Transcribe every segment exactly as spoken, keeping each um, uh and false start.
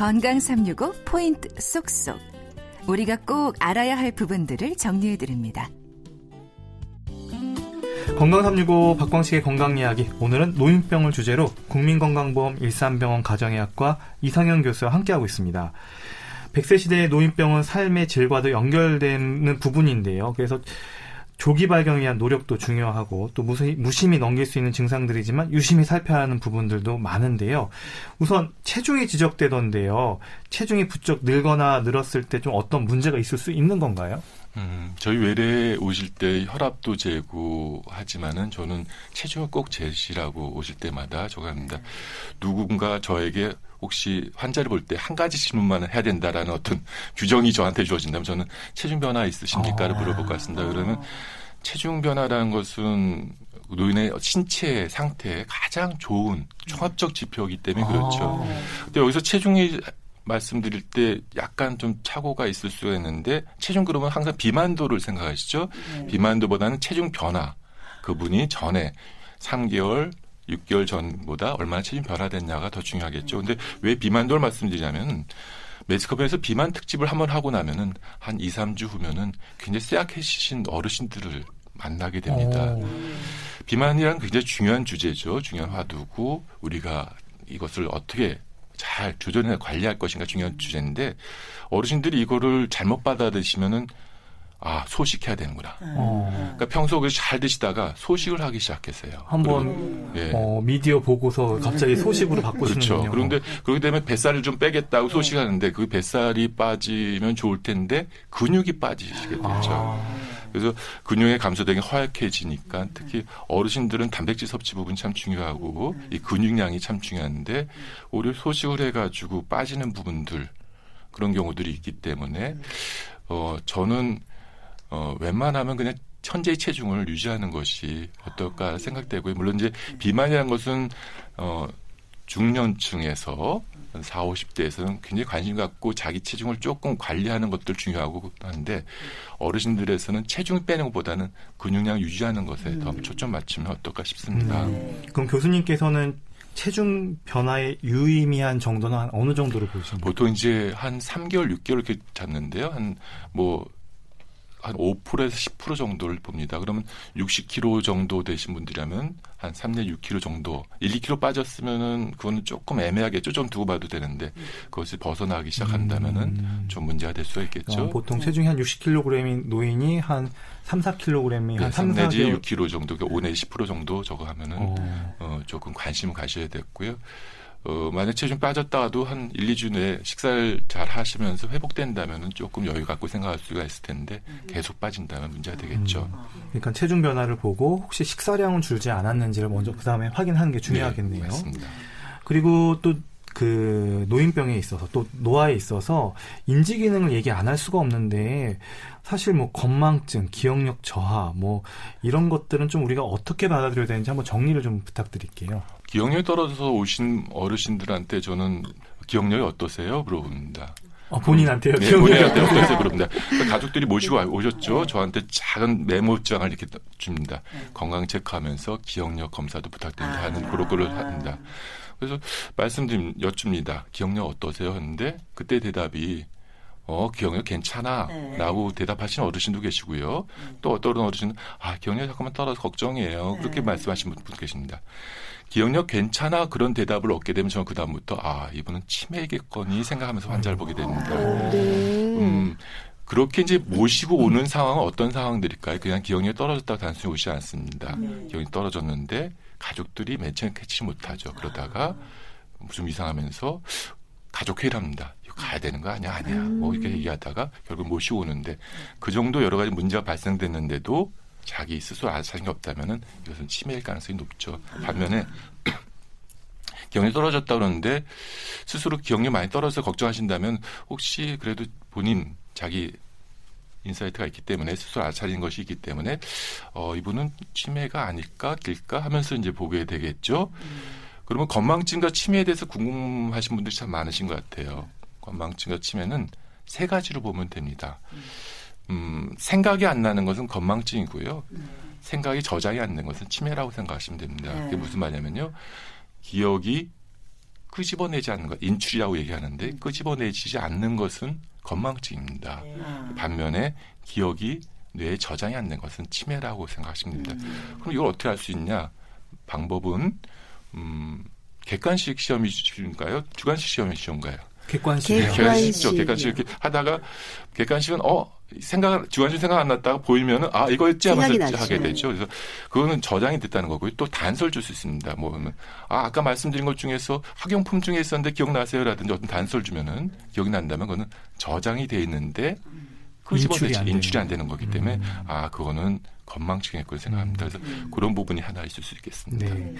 건강 삼육오 포인트 쏙쏙. 우리가 꼭 알아야 할 부분들을 정리해드립니다. 건강 삼육오 박광식의 건강 이야기. 오늘은 노인병을 주제로 국민건강보험 일산병원 가정의학과 이상현 교수와 함께하고 있습니다. 백 세 시대의 노인병은 삶의 질과도 연결되는 부분인데요. 그래서 조기 발견을 위한 노력도 중요하고 또 무심히, 무심히 넘길 수 있는 증상들이지만 유심히 살펴야 하는 부분들도 많은데요. 우선 체중이 지적되던데요. 체중이 부쩍 늘거나 늘었을 때 좀 어떤 문제가 있을 수 있는 건가요? 음, 저희 외래에 오실 때 혈압도 재고 하지만은 저는 체중을 꼭 재시라고 오실 때마다 저거 합니다. 누군가 저에게 혹시 환자를 볼 때 한 가지 질문만 해야 된다라는 어떤 규정이 저한테 주어진다면 저는 체중 변화 있으십니까를 물어볼 것 같습니다. 그러면 체중 변화라는 것은 노인의 신체 상태에 가장 좋은 종합적 지표이기 때문에 그렇죠. 근데 여기서 체중이 말씀드릴 때 약간 좀 착오가 있을 수가 있는데 체중 그러면 항상 비만도를 생각하시죠. 비만도보다는 체중 변화. 그분이 전에 삼 개월 육 개월 전보다 얼마나 체중 변화됐냐가 더 중요하겠죠. 근데 왜 비만도를 말씀드리냐면 매스컴에서 비만 특집을 한번 하고 나면은 한 이, 삼 주 후면은 굉장히 쇠약해지신 어르신들을 만나게 됩니다. 오. 비만이란 굉장히 중요한 주제죠. 중요한 화두고 우리가 이것을 어떻게 잘 조절이나 관리할 것인가 중요한 주제인데 어르신들이 이거를 잘못 받아들이시면은 아, 소식해야 되는구나. 음. 그러니까 평소 잘 드시다가 소식을 하기 시작했어요. 한번 예. 어, 미디어 보고서 갑자기 소식으로 바꾸시는군요. 그렇죠. 그런데 그렇게 되면 뱃살을 좀 빼겠다고 소식하는데 그 뱃살이 빠지면 좋을 텐데 근육이 빠지시게 되죠. 아. 그래서 근육의 감소되기 허약해지니까 특히 어르신들은 단백질 섭취 부분이 참 중요하고 이 근육량이 참 중요한데 오히려 소식을 해가지고 빠지는 부분들 그런 경우들이 있기 때문에 어, 저는 어, 웬만하면 그냥 현재의 체중을 유지하는 것이 어떨까 생각되고요. 물론 이제 비만이라는 것은, 어, 중년층에서 사십, 오십 대에서는 굉장히 관심 갖고 자기 체중을 조금 관리하는 것들 중요하고 하는데 어르신들에서는 체중 빼는 것보다는 근육량 유지하는 것에 더 초점 맞추면 어떨까 싶습니다. 음. 그럼 교수님께서는 체중 변화의 유의미한 정도는 어느 정도로 보십니까? 보통 이제 한 삼 개월, 육 개월 이렇게 잡는데요. 한 뭐, 한 오 퍼센트에서 십 퍼센트 정도를 봅니다. 그러면 육십 킬로그램 정도 되신 분들이라면 한 삼, 육 킬로그램 정도, 일, 이 킬로그램 빠졌으면은 그거는 조금 애매하겠죠. 좀 두고 봐도 되는데 그것이 벗어나기 시작한다면은 음. 좀 문제가 될 수가 있겠죠. 어, 보통 체중이 한 육십 킬로그램인 노인이 한 삼, 사 킬로그램이 네, 한 삼, 사, 육 킬로그램 정도, 오, 십 퍼센트 정도 저거 하면은 어, 조금 관심을 가셔야 됐고요. 어, 만약 체중 빠졌다가도 한 일, 이 주 내에 식사를 잘 하시면서 회복된다면 조금 여유 갖고 생각할 수가 있을 텐데 계속 빠진다면 문제가 되겠죠. 음, 그러니까 체중 변화를 보고 혹시 식사량은 줄지 않았는지를 먼저 그 다음에 확인하는 게 중요하겠네요. 네, 맞습니다. 그리고 또 그 노인병에 있어서 또 노화에 있어서 인지기능을 얘기 안 할 수가 없는데 사실 뭐 건망증, 기억력 저하 뭐 이런 것들은 좀 우리가 어떻게 받아들여야 되는지 한번 정리를 좀 부탁드릴게요. 기억력이 떨어져서 오신 어르신들한테 저는 기억력이 어떠세요? 물어봅니다. 아, 본인한테요? 네, 본인한테 어떠세요? 물어봅니다. 그러니까 가족들이 모시고 오셨죠? 저한테 작은 메모장을 이렇게 줍니다. 건강 체크하면서 기억력 검사도 부탁드립니다 하는 그런 걸로 합니다. 그래서 말씀드린 여쭙니다. 기억력 어떠세요? 했는데 그때 대답이 어, 기억력 괜찮아. 네. 라고 대답하시는 어르신도 계시고요. 음. 또 어떤 어르신은, 아, 기억력 잠깐만 떨어져서 걱정이에요. 네. 그렇게 말씀하시는 분 계십니다. 기억력 괜찮아. 그런 대답을 얻게 되면 저는 그다음부터, 아, 이분은 치매겠거니 생각하면서 환자를 보게 됩니다. 음, 그렇게 이제 모시고 오는 상황은 어떤 상황들일까요? 그냥 기억력이 떨어졌다고 단순히 오시지 않습니다. 네. 기억이 떨어졌는데 가족들이 맨 처음에 캐치를 못하죠. 그러다가 좀 이상하면서 가족회의를 합니다. 가야 되는 거 아니야, 아니야. 뭐 이렇게 얘기하다가 결국 모시고 오는데 그 정도 여러 가지 문제가 발생됐는데도 자기 스스로 알 자신이 없다면은 이것은 치매일 가능성이 높죠. 반면에 기억력이 떨어졌다 그러는데 스스로 기억력이 많이 떨어져서 걱정하신다면 혹시 그래도 본인 자기 인사이트가 있기 때문에 스스로 알아차리는 것이 있기 때문에 어, 이분은 치매가 아닐까, 길까 하면서 이제 보게 되겠죠. 그러면 건망증과 치매에 대해서 궁금하신 분들이 참 많으신 것 같아요. 건망증과 치매는 세 가지로 보면 됩니다. 음, 생각이 안 나는 것은 건망증이고요. 음. 생각이 저장이 안 되는 것은 치매라고 생각하시면 됩니다. 네. 그게 무슨 말이냐면요. 기억이 끄집어내지 않는 것, 인출이라고 얘기하는데 끄집어내지 않는 것은 건망증입니다. 음. 반면에 기억이 뇌에 저장이 안 된 것은 치매라고 생각하시면 됩니다. 음. 그럼 이걸 어떻게 할 수 있냐? 방법은 음, 객관식 시험이신가요? 주관식 시험이신가요? 객관식. 객관식이죠. 객관식 이렇게 하다가 객관식은 어 생각 주관식 생각 안 났다가 보이면은 아 이거였지 하면서 하게 되죠. 그래서 그거는 저장이 됐다는 거고요. 또 단서를 줄 수 있습니다. 뭐 아 아까 말씀드린 것 중에서 학용품 중에 있었는데 기억나세요라든지 어떤 단서를 주면은 기억이 난다면 그거는 저장이 돼 있는데 인출이 안, 인출이 안 되는 거기 때문에 음. 아 그거는 건망증이었고 생각합니다. 그래서 음. 그런 부분이 하나 있을 수 있겠습니다. 네.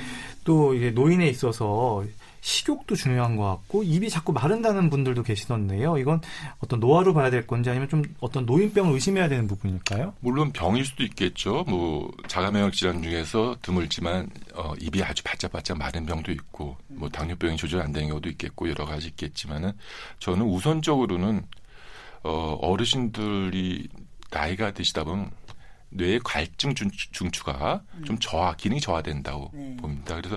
또 이제 노인에 있어서 식욕도 중요한 것 같고 입이 자꾸 마른다는 분들도 계시던데요. 이건 어떤 노화로 봐야 될 건지 아니면 좀 어떤 노인병을 의심해야 되는 부분일까요? 물론 병일 수도 있겠죠. 뭐 자가면역 질환 중에서 드물지만 어, 입이 아주 바짝바짝 마른 병도 있고 뭐 당뇨병이 조절 안 되는 경우도 있겠고 여러 가지 있겠지만은 저는 우선적으로는 어, 어르신들이 나이가 드시다 보면 뇌의 갈증 중추가 음. 좀 저하, 기능이 저하된다고 네. 봅니다. 그래서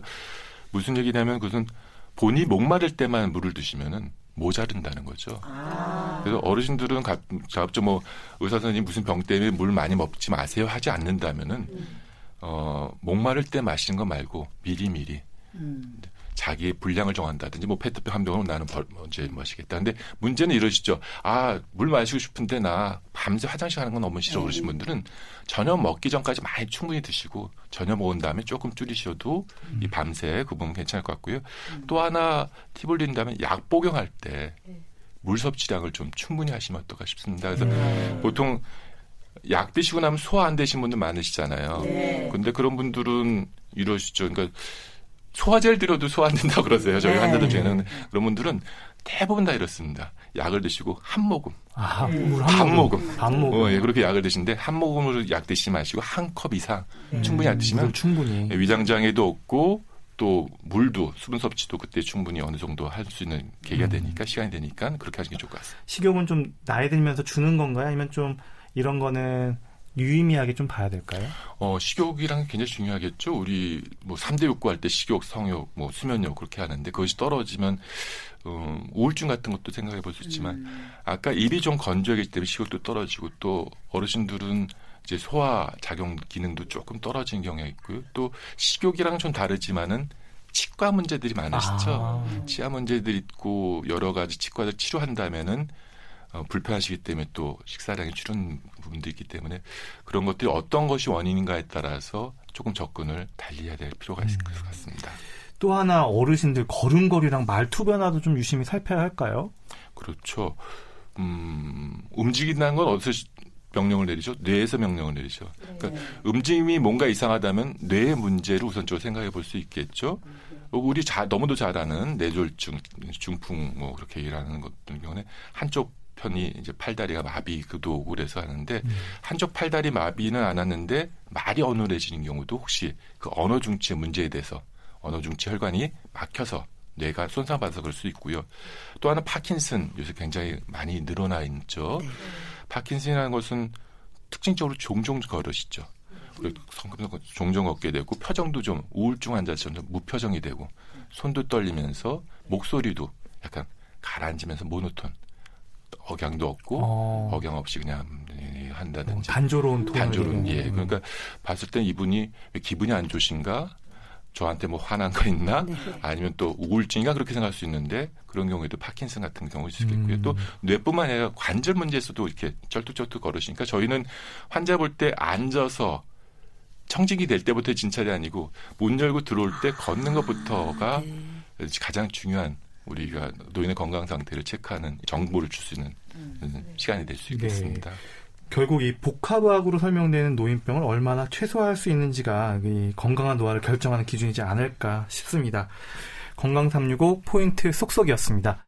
무슨 얘기냐면 그것은 본인이 목마를 때만 물을 드시면은 모자른다는 거죠. 아. 그래서 어르신들은 가, 가급적 뭐 의사 선생님 무슨 병 때문에 물 많이 먹지 마세요 하지 않는다면은 음. 어, 목마를 때 마시는 거 말고 미리미리 음. 자기의 분량을 정한다든지 뭐 페트병 한 병으로 나는 벌, 이제 마시겠다. 근데 문제는 이러시죠. 아, 물 마시고 싶은데 나 밤새 화장실 가는 건 너무 싫어 에이. 그러신 분들은 저녁 먹기 전까지 많이 충분히 드시고 저녁 먹은 다음에 조금 줄이셔도 음. 이 밤새 그 부분 괜찮을 것 같고요. 음. 또 하나 팁을 드린다면 약 복용할 때 물 섭취량을 좀 충분히 하시면 어떨까 싶습니다. 그래서 음. 보통 약 드시고 나면 소화 안 되신 분들 많으시잖아요. 네. 근데 그런 분들은 이러시죠. 그러니까 소화제를 드려도 소화 안 된다고 그러세요. 저희 네. 환자들 중에는. 그런 분들은 대부분 다 이렇습니다. 약을 드시고 한 모금. 아, 물 한 모금. 반 모금. 어, 예, 그렇게 약을 드시는데 한 모금으로 약 드시지 마시고 한 컵 이상 음, 충분히 약 드시면 충분히. 예, 위장장애도 없고 또 물도 수분 섭취도 그때 충분히 어느 정도 할 수 있는 계기가 음. 되니까 시간이 되니까 그렇게 하시는 게 좋을 것 같습니다. 식욕은 좀 나이 들면서 주는 건가요? 아니면 좀 이런 거는 유의미하게 좀 봐야 될까요? 어, 식욕이랑 굉장히 중요하겠죠. 우리 뭐 삼 대 욕구 할 때 식욕, 성욕, 뭐 수면욕 그렇게 하는데 그것이 떨어지면 음, 우울증 같은 것도 생각해 볼 수 있지만 음. 아까 입이 좀 건조하기 때문에 식욕도 떨어지고 또 어르신들은 이제 소화 작용 기능도 조금 떨어진 경향이 있고요. 또 식욕이랑 좀 다르지만은 치과 문제들이 많으시죠. 아. 치아 문제들이 있고 여러 가지 치과를 치료한다면은 어, 불편하시기 때문에 또 식사량이 줄은 부분도 있기 때문에 그런 것들이 어떤 것이 원인인가에 따라서 조금 접근을 달리해야 될 필요가 있을 것 같습니다. 음. 또 하나 어르신들 걸음걸이랑 말투 변화도 좀 유심히 살펴야 할까요? 그렇죠. 음, 움직인다는 건 어디서 명령을 내리죠? 뇌에서 명령을 내리죠. 그러니까 네. 움직임이 뭔가 이상하다면 뇌의 문제를 우선적으로 생각해 볼 수 있겠죠. 우리 자, 너무도 잘 아는 뇌졸중, 중풍 뭐 그렇게 얘기를 하는 것 같은 경우에 한쪽 편이 이제 팔다리가 마비 그도 오고 그래서 하는데 음. 한쪽 팔다리 마비는 안 하는데 말이 어눌해지는 경우도 혹시 그 언어 중추의 문제에 대해서 언어 중추 혈관이 막혀서 뇌가 손상받아서 그럴 수 있고요. 또 하나 파킨슨 요새 굉장히 많이 늘어나 있죠. 네. 파킨슨이라는 것은 특징적으로 종종 걸으시죠. 음. 종종 걷게 되고 표정도 좀 우울증 환자처럼 무표정이 되고 손도 떨리면서 목소리도 약간 가라앉으면서 모노톤. 억양도 없고 어. 억양 없이 그냥 한다든지 어, 단조로운 톤 단조로운 예. 그러니까 봤을 땐 이분이 왜 기분이 안 좋으신가 저한테 뭐 화난 거 있나 네. 아니면 또 우울증인가 그렇게 생각할 수 있는데 그런 경우에도 파킨슨 같은 경우일 수 있겠고요. 음. 또 뇌뿐만 아니라 관절 문제에서도 이렇게 쩔뚝쩔뚝 걸으시니까 저희는 환자 볼 때 앉아서 청직이 될 때부터 진찰이 아니고 문 열고 들어올 때 걷는 것부터가 아, 네. 가장 중요한 우리가 노인의 건강 상태를 체크하는 정보를 줄 수 있는 음. 시간이 될 수 있겠습니다. 네. 결국 이 복합학으로 설명되는 노인병을 얼마나 최소화할 수 있는지가 이 건강한 노화를 결정하는 기준이지 않을까 싶습니다. 건강 삼백육십오 포인트 속속이었습니다.